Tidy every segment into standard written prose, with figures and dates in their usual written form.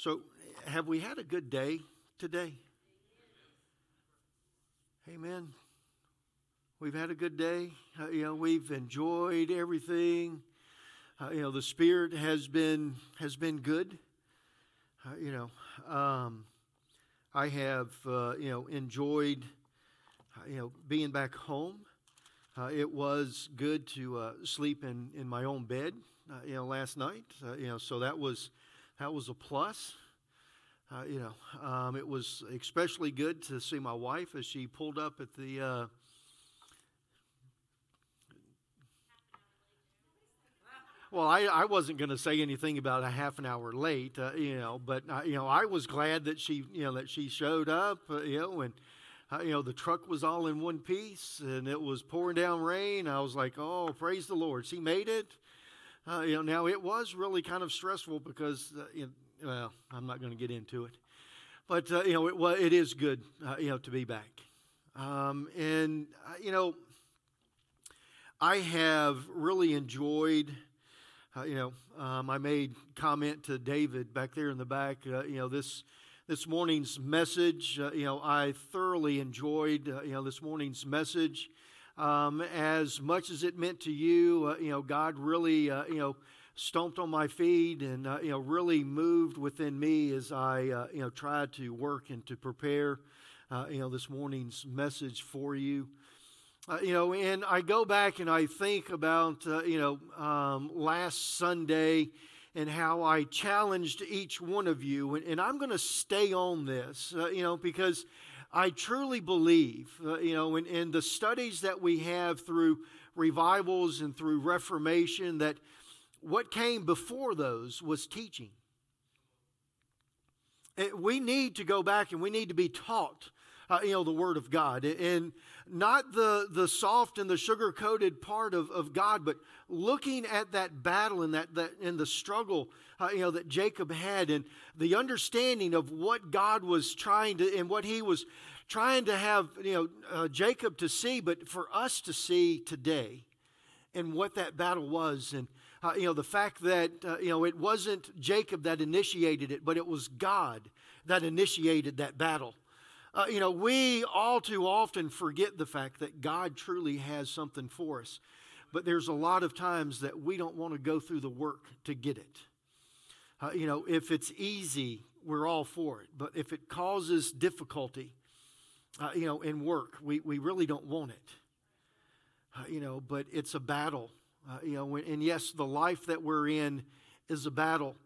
So have we had a good day today? Amen. We've had a good day. We've enjoyed everything. The Spirit has been good. I have enjoyed being back home. It was good to sleep in my own bed last night. So that was a plus. It was especially good to see my wife as she pulled up at the well, I wasn't going to say anything about a half an hour late, but I was glad that she showed up, and the truck was all in one piece, and it was pouring down rain. I was like, oh, praise the Lord, she made it. Now it was really kind of stressful because, I'm not going to get into it, but it is good, to be back, and I have really enjoyed. I made comment to David back there in the back. This morning's message. I thoroughly enjoyed this morning's message. As much as it meant to you, God really stomped on my feet and really moved within me as I tried to work and to prepare this morning's message for you. And I go back and I think about, last Sunday and how I challenged each one of you. And I'm going to stay on this, because I truly believe, in the studies that we have through revivals and through Reformation, that what came before those was teaching. We need to go back and we need to be taught the Word of God, and not the soft and the sugar-coated part of God, but looking at that battle and that and the struggle that Jacob had, and the understanding of what God was trying to and what He was trying to have Jacob to see, but for us to see today, and what that battle was, and the fact that it wasn't Jacob that initiated it, but it was God that initiated that battle. We all too often forget the fact that God truly has something for us. But there's a lot of times that we don't want to go through the work to get it. If it's easy, we're all for it. But if it causes difficulty, in work, we really don't want it. But it's a battle. And yes, the life that we're in is a battle.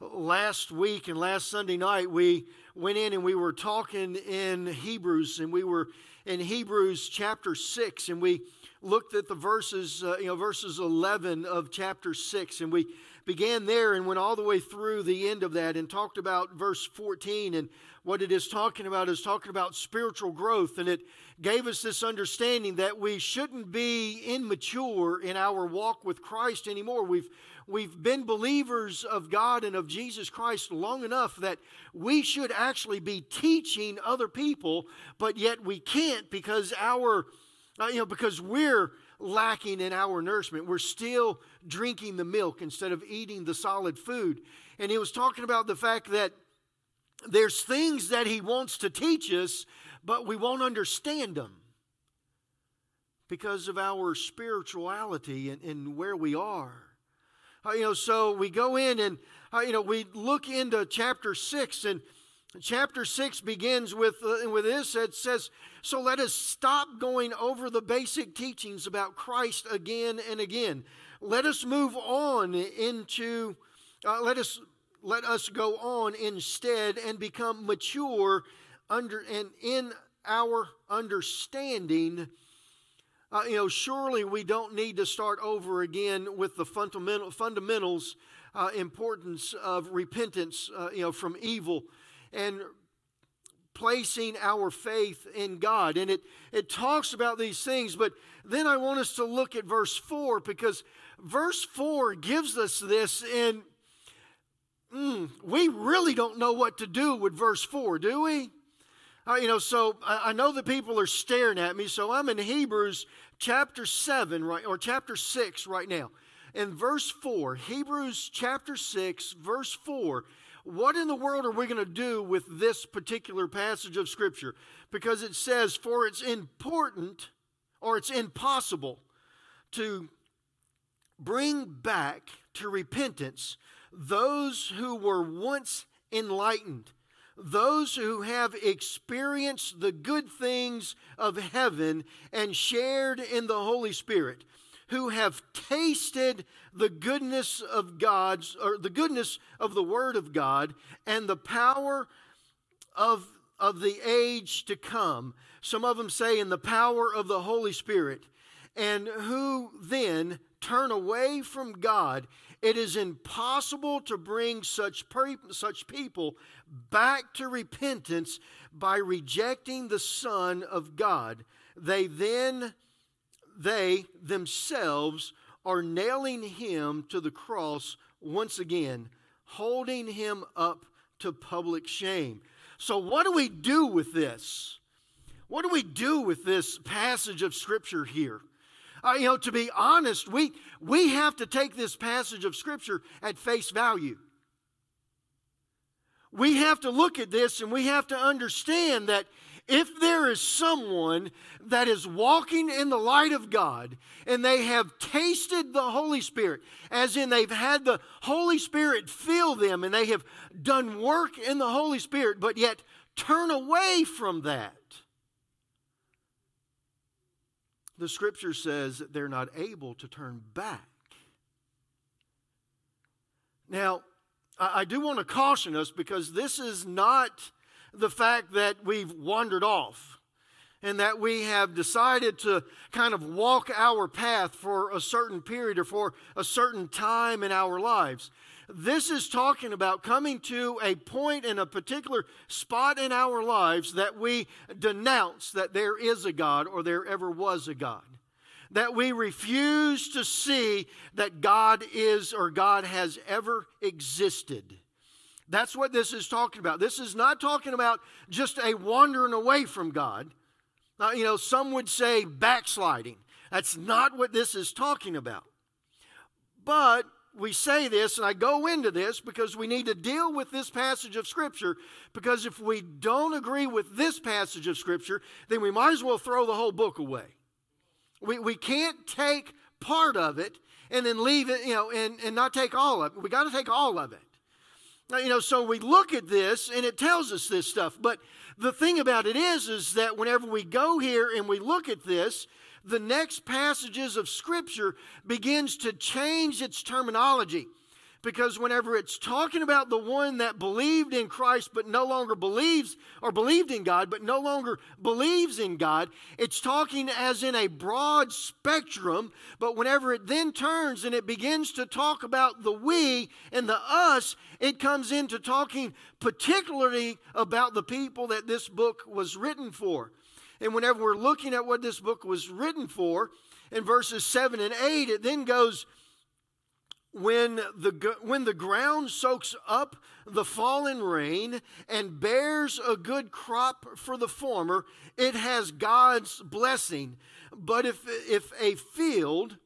Last week and last Sunday night, we went in and we were talking in Hebrews, and we were in Hebrews chapter 6, and we looked at the verses, verses 11 of chapter 6, and we began there and went all the way through the end of that and talked about verse 14, and what it is talking about spiritual growth, and it gave us this understanding that we shouldn't be immature in our walk with Christ anymore. We've been believers of God and of Jesus Christ long enough that we should actually be teaching other people, but yet we can't because because we're lacking in our nourishment. We're still drinking the milk instead of eating the solid food. And he was talking about the fact that there's things that he wants to teach us, but we won't understand them because of our spirituality and where we are. So we go in and, we look into chapter 6, and chapter 6 begins with this. It says, so let us stop going over the basic teachings about Christ again and again. Let us move on into, let us go on instead and become mature under and in our understanding. Surely we don't need to start over again with the fundamentals, importance of repentance, from evil and placing our faith in God. And it talks about these things, but then I want us to look at verse 4, because verse 4 gives us this, and we really don't know what to do with verse 4, do we? So I know that people are staring at me, so I'm in Hebrews chapter 7, right, or chapter 6 right now. In verse 4, Hebrews chapter 6, verse 4, what in the world are we going to do with this particular passage of Scripture? Because it says, for it's important, or it's impossible, to bring back to repentance those who were once enlightened, those who have experienced the good things of heaven and shared in the Holy Spirit, who have tasted the goodness of God's, or the goodness of the Word of God and the power of the age to come. Some of them say in the power of the Holy Spirit, and who then turn away from God. It is impossible to bring such people back to repentance by rejecting the Son of God. They themselves are nailing him to the cross once again, holding him up to public shame. So what do we do with this? What do we do with this passage of Scripture here? To be honest, we have to take this passage of Scripture at face value. We have to look at this and we have to understand that if there is someone that is walking in the light of God and they have tasted the Holy Spirit, as in they've had the Holy Spirit fill them and they have done work in the Holy Spirit, but yet turn away from that, the Scripture says that they're not able to turn back. Now, I do want to caution us, because this is not the fact that we've wandered off and that we have decided to kind of walk our path for a certain period or for a certain time in our lives. This is talking about coming to a point in a particular spot in our lives that we denounce that there is a God, or there ever was a God. That we refuse to see that God is, or God has ever existed. That's what this is talking about. This is not talking about just a wandering away from God. Some would say backsliding. That's not what this is talking about. But we say this, and I go into this because we need to deal with this passage of Scripture, because if we don't agree with this passage of Scripture, then we might as well throw the whole book away. We can't take part of it and then leave it, and not take all of it. We got to take all of it. So we look at this and it tells us this stuff. But the thing about it is that whenever we go here and we look at this, the next passages of Scripture begins to change its terminology, because whenever it's talking about the one that believed in Christ but no longer believes, or believed in God but no longer believes in God, it's talking as in a broad spectrum. But whenever it then turns and it begins to talk about the we and the us, it comes into talking particularly about the people that this book was written for. And whenever we're looking at what this book was written for, in verses 7 and 8, it then goes, when the ground soaks up the fallen rain and bears a good crop for the former, it has God's blessing. But if a field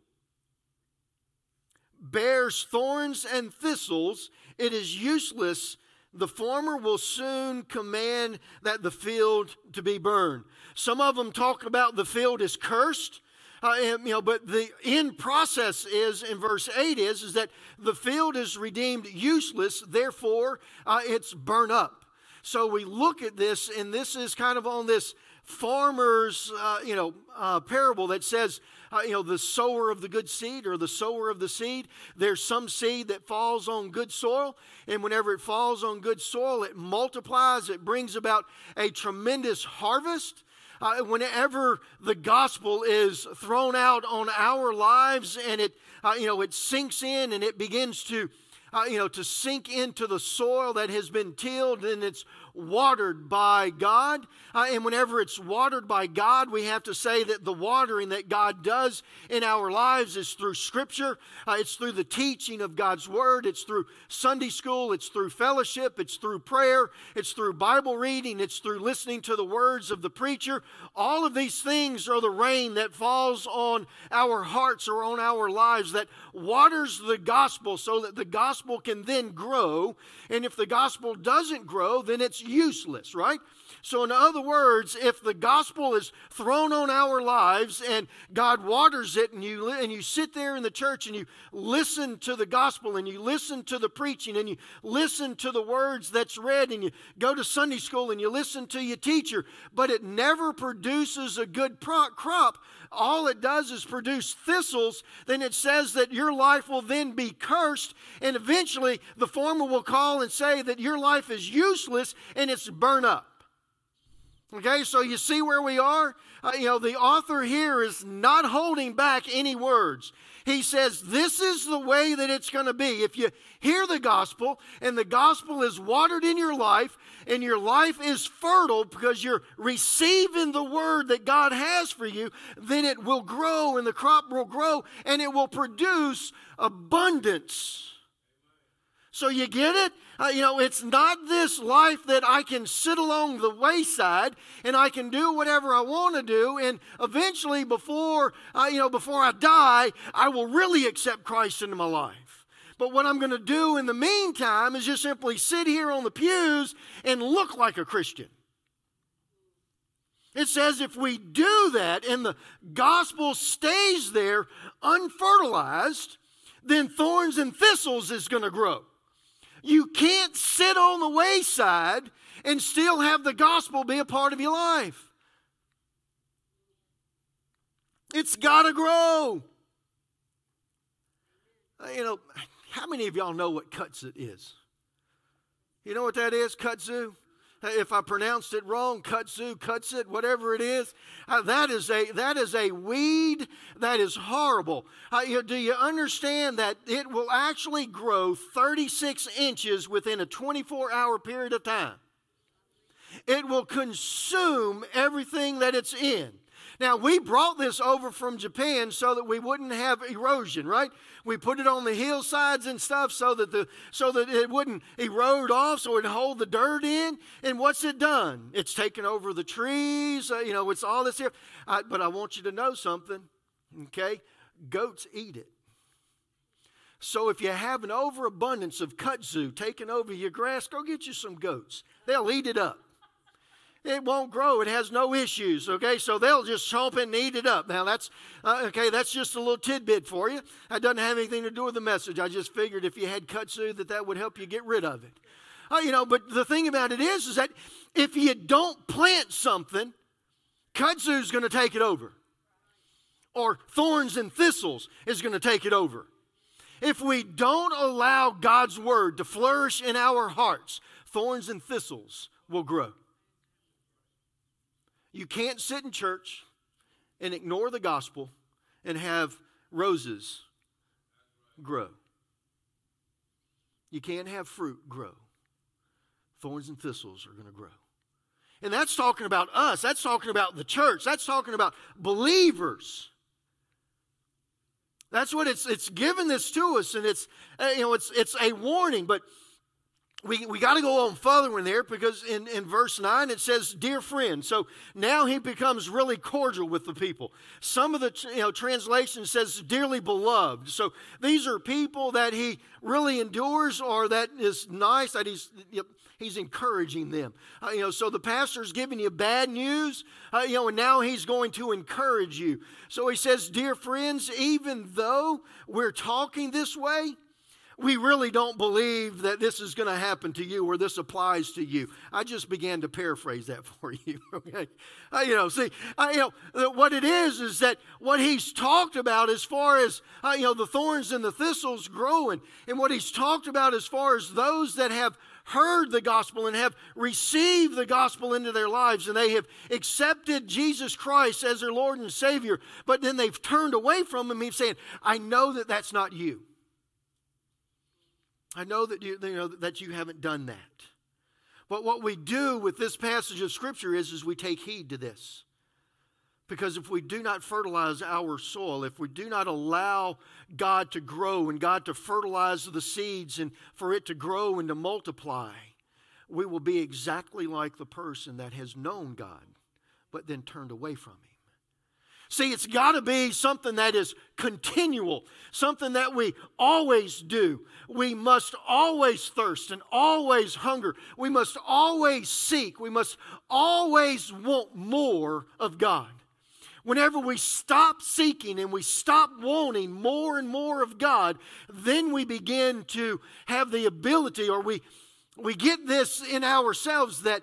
bears thorns and thistles, it is useless. The former will soon command that the field to be burned. Some of them talk about the field is cursed, but the end process is, in verse 8, is that the field is redeemed useless, therefore it's burned up. So we look at this, and this is kind of on this farmer's parable that says, the sower of the good seed, or the sower of the seed. There's some seed that falls on good soil, and whenever it falls on good soil, it multiplies, it brings about a tremendous harvest. Whenever the gospel is thrown out on our lives and it sinks in and it begins to sink into the soil that has been tilled, and it's watered by God. And whenever it's watered by God, we have to say that the watering that God does in our lives is through Scripture. It's through the teaching of God's Word. It's through Sunday school. It's through fellowship. It's through prayer. It's through Bible reading. It's through listening to the words of the preacher. All of these things are the rain that falls on our hearts or on our lives that waters the gospel so that the gospel can then grow. And if the gospel doesn't grow, then it's useless, right? So in other words, if the gospel is thrown on our lives and God waters it and you sit there in the church and you listen to the gospel and you listen to the preaching and you listen to the words that's read and you go to Sunday school and you listen to your teacher, but it never produces a good crop, all it does is produce thistles, then it says that your life will then be cursed, and eventually the farmer will call and say that your life is useless and it's burnt up. Okay, so you see where we are? The author here is not holding back any words. He says, this is the way that it's going to be. If you hear the gospel and the gospel is watered in your life and your life is fertile because you're receiving the word that God has for you, then it will grow and the crop will grow and it will produce abundance. So you get it? It's not this life that I can sit along the wayside and I can do whatever I want to do, and eventually before I die, I will really accept Christ into my life. But what I'm going to do in the meantime is just simply sit here on the pews and look like a Christian. It says if we do that and the gospel stays there unfertilized, then thorns and thistles is going to grow. You can't sit on the wayside and still have the gospel be a part of your life. It's got to grow. How many of y'all know what kudzu is? You know what that is, kudzu? If I pronounced it wrong, kudzu, whatever it is, that is a weed that is horrible. Do you understand that it will actually grow 36 inches within a 24-hour period of time? It will consume everything that it's in. Now, we brought this over from Japan so that we wouldn't have erosion, right? We put it on the hillsides and stuff so that it wouldn't erode off, so it'd hold the dirt in. And what's it done? It's taken over the trees. It's all this here. But I want you to know something, okay? Goats eat it. So if you have an overabundance of kudzu taking over your grass, go get you some goats. They'll eat it up. It won't grow. It has no issues, okay? So they'll just chomp it and eat it up. Now, that's just a little tidbit for you. That doesn't have anything to do with the message. I just figured if you had kudzu that would help you get rid of it. But the thing about it is that if you don't plant something, kudzu's going to take it over. Or thorns and thistles is going to take it over. If we don't allow God's word to flourish in our hearts, thorns and thistles will grow. You can't sit in church and ignore the gospel and have roses grow. You can't have fruit grow. Thorns and thistles are going to grow. And that's talking about us. That's talking about the church. That's talking about believers. That's what it's given this to us, and it's a warning, but We got to go on further in there because in verse 9 it says, dear friend. So now he becomes really cordial with the people. Some of the translation says dearly beloved. So these are people that he really endures, or that is nice, that he's encouraging them. So the pastor's giving you bad news, and now he's going to encourage you. So he says, dear friends, even though we're talking this way, we really don't believe that this is going to happen to you or this applies to you. I just began to paraphrase that for you. Okay, what it is that what he's talked about as far as the thorns and the thistles growing, and what he's talked about as far as those that have heard the gospel and have received the gospel into their lives, and they have accepted Jesus Christ as their Lord and Savior, but then they've turned away from him. He's saying, I know that that's not you. I know that you haven't done that. But what we do with this passage of Scripture is we take heed to this. Because if we do not fertilize our soil, if we do not allow God to grow and God to fertilize the seeds and for it to grow and to multiply, we will be exactly like the person that has known God but then turned away from Him. See, it's got to be something that is continual, something that we always do. We must always thirst and always hunger. We must always seek. We must always want more of God. Whenever we stop seeking and we stop wanting more and more of God, then we begin to have the ability, or we get this in ourselves that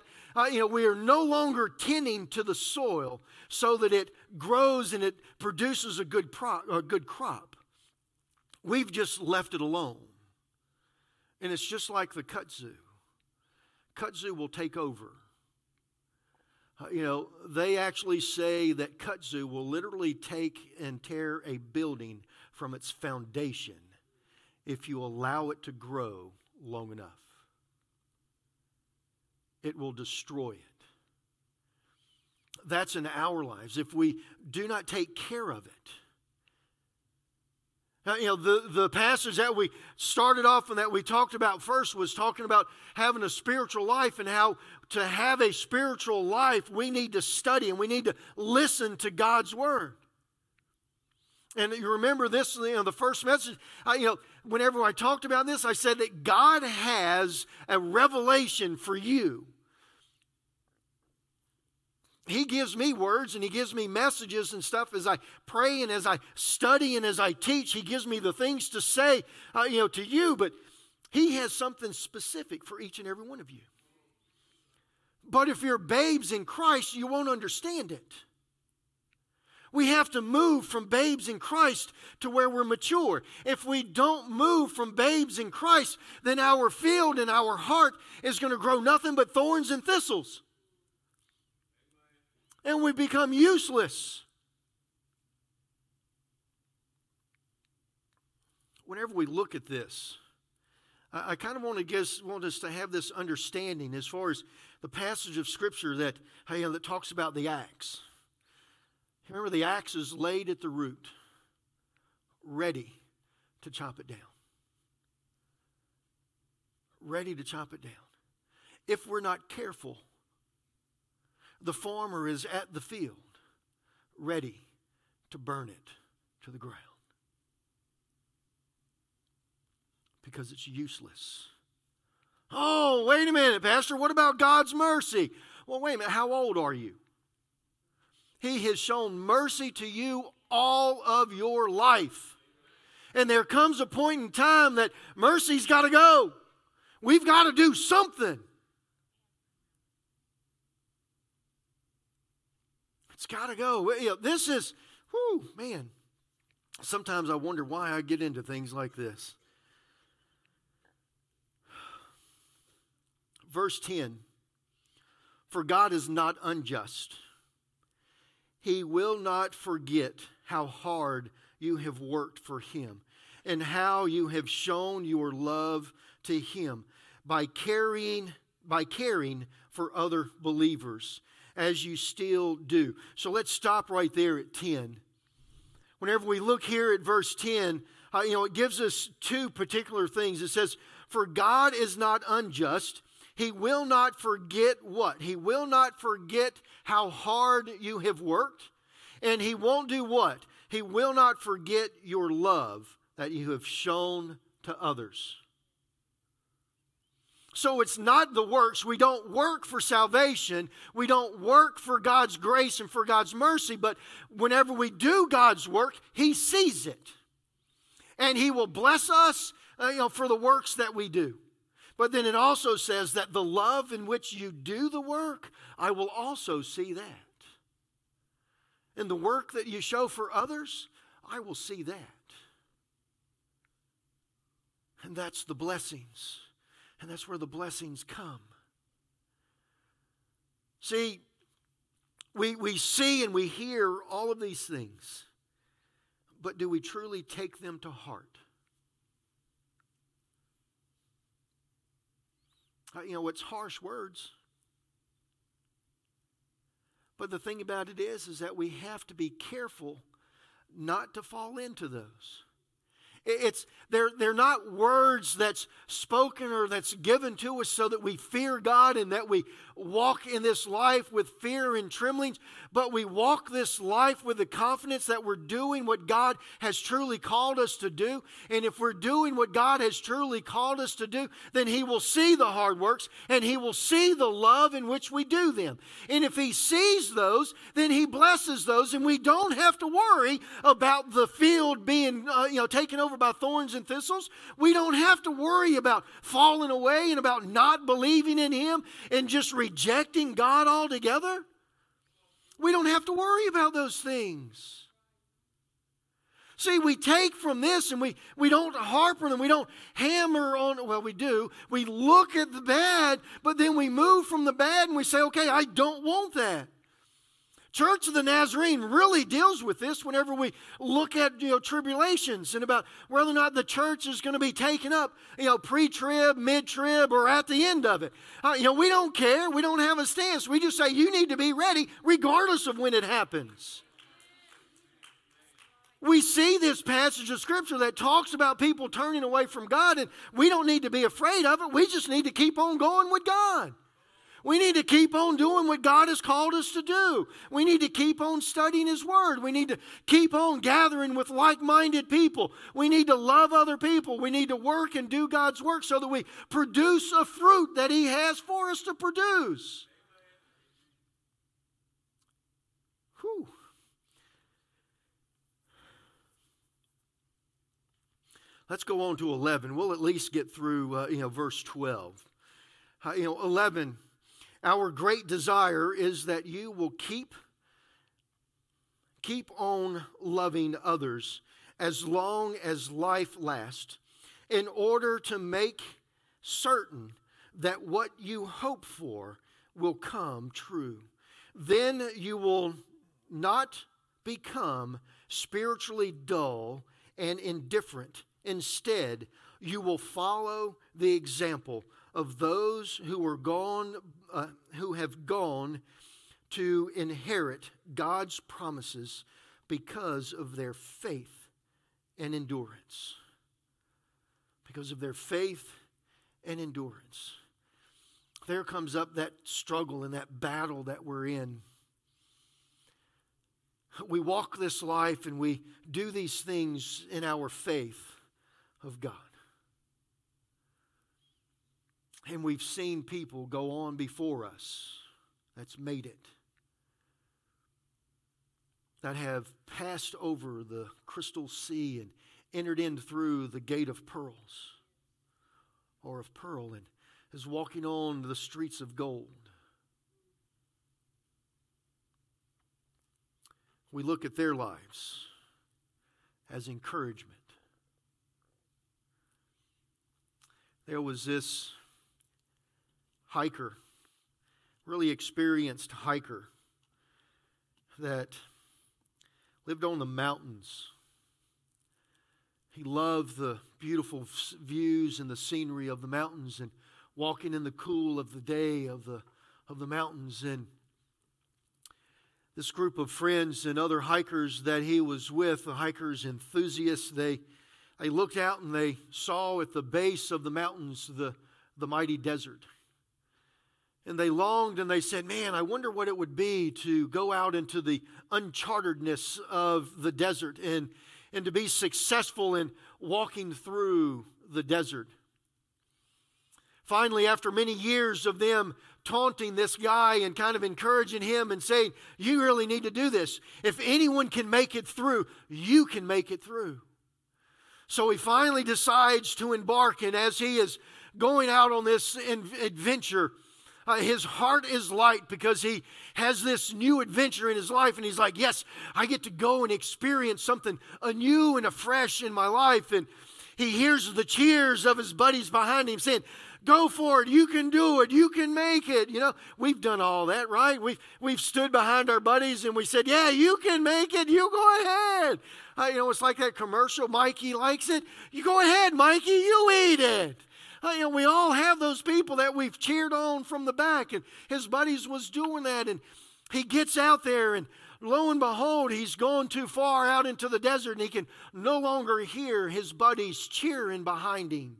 we are no longer tending to the soil so that it grows and it produces a good crop. We've just left it alone. And it's just like the kudzu. Kudzu will take over. They actually say that kudzu will literally take and tear a building from its foundation if you allow it to grow long enough. It will destroy it. That's in our lives if we do not take care of it. Now, the passage that we started off and that we talked about first was talking about having a spiritual life, and how to have a spiritual life we need to study and we need to listen to God's Word. And you remember this in the first message, whenever I talked about this, I said that God has a revelation for you. He gives me words and He gives me messages and stuff as I pray and as I study and as I teach. He gives me the things to say, to you, but He has something specific for each and every one of you. But if you're babes in Christ, you won't understand it. We have to move from babes in Christ to where we're mature. If we don't move from babes in Christ, then our field and our heart is going to grow nothing but thorns and thistles. And we become useless. Whenever we look at this, I kind of want us to have this understanding as far as the passage of Scripture that talks about the axe. Remember, the axe is laid at the root, ready to chop it down. Ready to chop it down. If we're not careful, the farmer is at the field, ready to burn it to the ground. Because it's useless. Oh, wait a minute, Pastor, what about God's mercy? Well, wait a minute, how old are you? He has shown mercy to you all of your life. And there comes a point in time that mercy's got to go. We've got to do something. It's got to go. This is, sometimes I wonder why I get into things like this. Verse 10, for God is not unjust. He will not forget how hard you have worked for Him and how you have shown your love to Him by caring for other believers as you still do. So let's stop right there at 10. Whenever we look here at verse 10, it gives us two particular things. It says, for God is not unjust. He will not forget what? He will not forget how hard you have worked. And He won't do what? He will not forget your love that you have shown to others. So it's not the works. We don't work for salvation. We don't work for God's grace and for God's mercy. But whenever we do God's work, He sees it. And He will bless us, for the works that we do. But then it also says that the love in which you do the work, I will also see that. And the work that you show for others, I will see that. And that's the blessings. And that's where the blessings come. See, we see and we hear all of these things. But do we truly take them to heart? You know, it's harsh words. But the thing about it is that we have to be careful not to fall into those. They're not words that's spoken or that's given to us so that we fear God and that we walk in this life with fear and tremblings, but we walk this life with the confidence that we're doing what God has truly called us to do. And if we're doing what God has truly called us to do, then He will see the hard works and He will see the love in which we do them. And if He sees those, then He blesses those, and we don't have to worry about the field being taken over by thorns and thistles. We don't have to worry about falling away and about not believing in Him and just rejecting God altogether. We don't have to worry about those things. See, we take from this and we don't harp on them. We don't hammer on, well, we do. We look at the bad, but then we move from the bad and we say, okay, I don't want that. Church of the Nazarene really deals with this whenever we look at tribulations and about whether or not the church is going to be taken up, pre-trib, mid-trib, or at the end of it. We don't care. We don't have a stance. We just say you need to be ready regardless of when it happens. We see this passage of Scripture that talks about people turning away from God, and we don't need to be afraid of it. We just need to keep on going with God. We need to keep on doing what God has called us to do. We need to keep on studying His Word. We need to keep on gathering with like-minded people. We need to love other people. We need to work and do God's work so that we produce a fruit that He has for us to produce. Whew. Let's go on to 11. We'll at least get through verse 12. 11. Our great desire is that you will keep on loving others as long as life lasts, in order to make certain that what you hope for will come true. Then you will not become spiritually dull and indifferent. Instead, you will follow the example of those who are gone, who have gone to inherit God's promises because of their faith and endurance. Because of their faith and endurance. There comes up that struggle and that battle that we're in. We walk this life and we do these things in our faith of God. And we've seen people go on before us that's made it, that have passed over the crystal sea and entered in through the gate of pearls, or of pearl, and is walking on the streets of gold. We look at their lives as encouragement. There was this hiker, really experienced hiker, that lived on the mountains. He loved the beautiful views and the scenery of the mountains, and walking in the cool of the day of the mountains. And this group of friends and other hikers that he was with, the hikers enthusiasts, they looked out and they saw at the base of the mountains the mighty desert. And they longed and they said, man, I wonder what it would be to go out into the unchartedness of the desert and to be successful in walking through the desert. Finally, after many years of them taunting this guy and kind of encouraging him and saying, you really need to do this. If anyone can make it through, you can make it through. So he finally decides to embark, and as he is going out on this adventure, his heart is light because he has this new adventure in his life, and he's like, yes, I get to go and experience something anew and afresh in my life. And he hears the cheers of his buddies behind him saying, go for it, you can do it, you can make it. We've done all that, right? We've stood behind our buddies and we said, yeah, you can make it, you go ahead. It's like that commercial, Mikey likes it. You go ahead, Mikey, you eat it. And we all have those people that we've cheered on from the back. And his buddies was doing that. And he gets out there, and lo and behold, he's gone too far out into the desert, and he can no longer hear his buddies cheering behind him.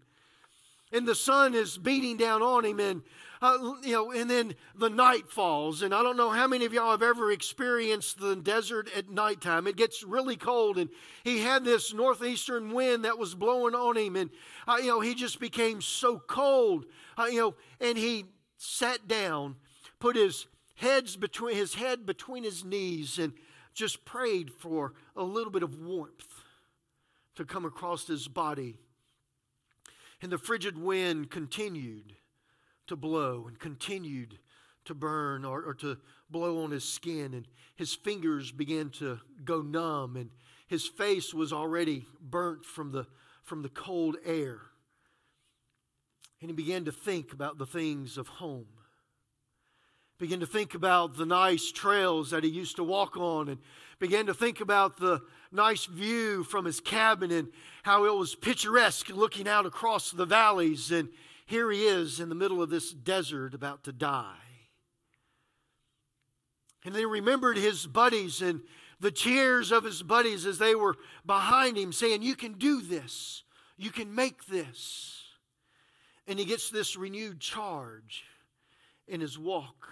And the sun is beating down on him, and and then the night falls. And I don't know how many of y'all have ever experienced the desert at nighttime. It gets really cold, and he had this northeastern wind that was blowing on him, and he just became so cold. And he sat down, put his head between his knees, and just prayed for a little bit of warmth to come across his body. And the frigid wind continued to blow and continued to burn or to blow on his skin, and his fingers began to go numb, and his face was already burnt from the cold air. And he began to think about the things of home. Began to think about the nice trails that he used to walk on, and began to think about the nice view from his cabin and how it was picturesque looking out across the valleys. And here he is in the middle of this desert about to die. And they remembered his buddies and the cheers of his buddies as they were behind him saying, "You can do this. You can make this." And he gets this renewed charge in his walk.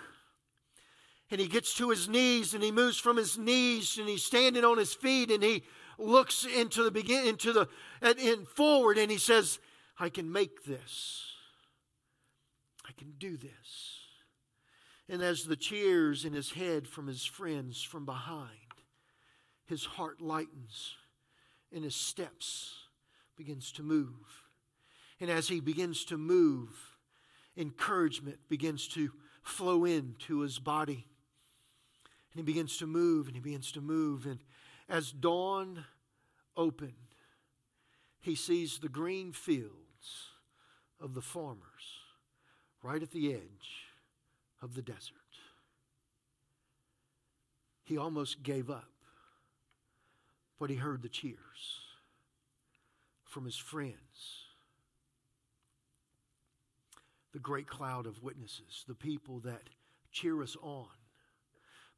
And he gets to his knees, and he moves from his knees, and he's standing on his feet, and he looks into the forward, and he says, "I can make this. I can do this." And as the cheers in his head from his friends from behind, his heart lightens, and his steps begins to move. And as he begins to move, encouragement begins to flow into his body. And he begins to move, and he begins to move. And as dawn opened, he sees the green fields of the farmers right at the edge of the desert. He almost gave up, but he heard the cheers from his friends. The great cloud of witnesses, the people that cheer us on,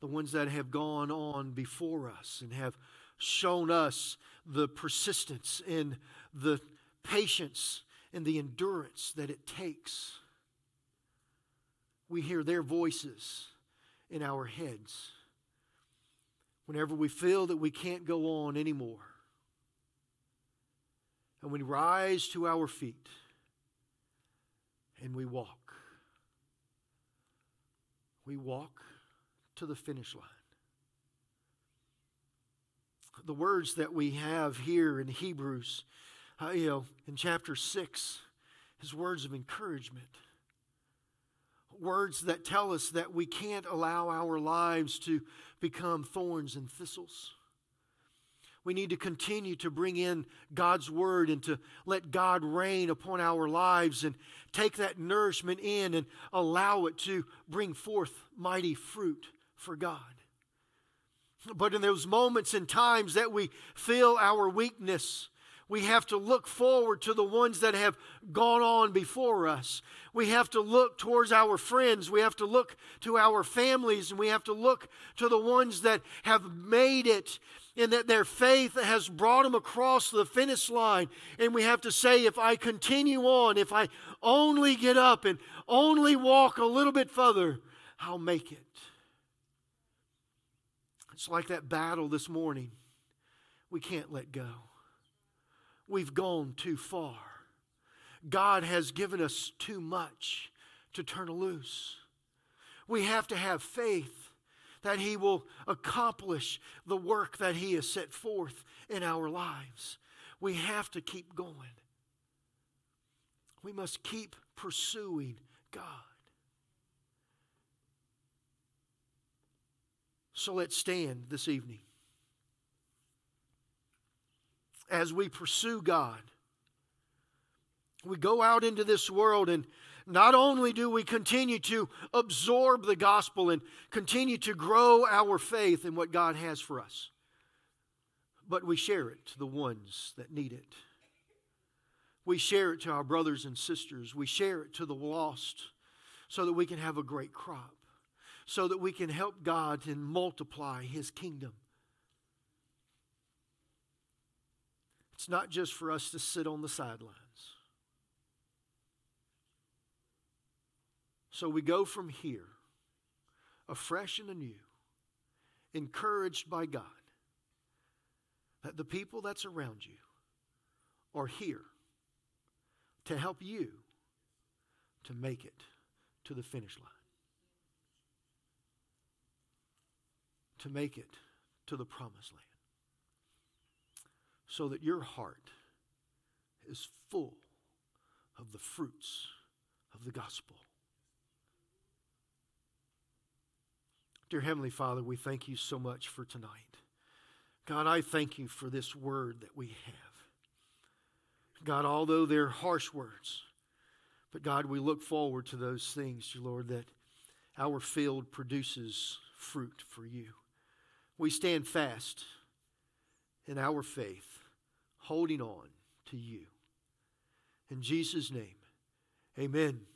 the ones that have gone on before us and have shown us the persistence and the patience and the endurance that it takes. We hear their voices in our heads whenever we feel that we can't go on anymore. And we rise to our feet and we walk. We walk to the finish line. The words that we have here in Hebrews, in chapter 6, is words of encouragement. Words that tell us that we can't allow our lives to become thorns and thistles. We need to continue to bring in God's word and to let God reign upon our lives and take that nourishment in and allow it to bring forth mighty fruit for God. But in those moments and times that we feel our weakness, we have to look forward to the ones that have gone on before us. We have to look towards our friends. We have to look to our families. And we have to look to the ones that have made it and that their faith has brought them across the finish line. And we have to say, if I continue on, if I only get up and only walk a little bit further, I'll make it. It's like that battle this morning. We can't let go. We've gone too far. God has given us too much to turn loose. We have to have faith that He will accomplish the work that He has set forth in our lives. We have to keep going. We must keep pursuing God. So let's stand this evening. As we pursue God, we go out into this world, and not only do we continue to absorb the gospel and continue to grow our faith in what God has for us, but we share it to the ones that need it. We share it to our brothers and sisters. We share it to the lost so that we can have a great crop, so that we can help God and multiply His kingdom. It's not just for us to sit on the sidelines. So we go from here, afresh and anew, encouraged by God, that the people that's around you are here to help you to make it to the finish line, to make it to the promised land, so that your heart is full of the fruits of the gospel. Dear Heavenly Father, we thank you so much for tonight. God, I thank you for this word that we have. God, although they're harsh words, but God, we look forward to those things, dear Lord, that our field produces fruit for you. We stand fast in our faith, holding on to you. In Jesus' name, amen.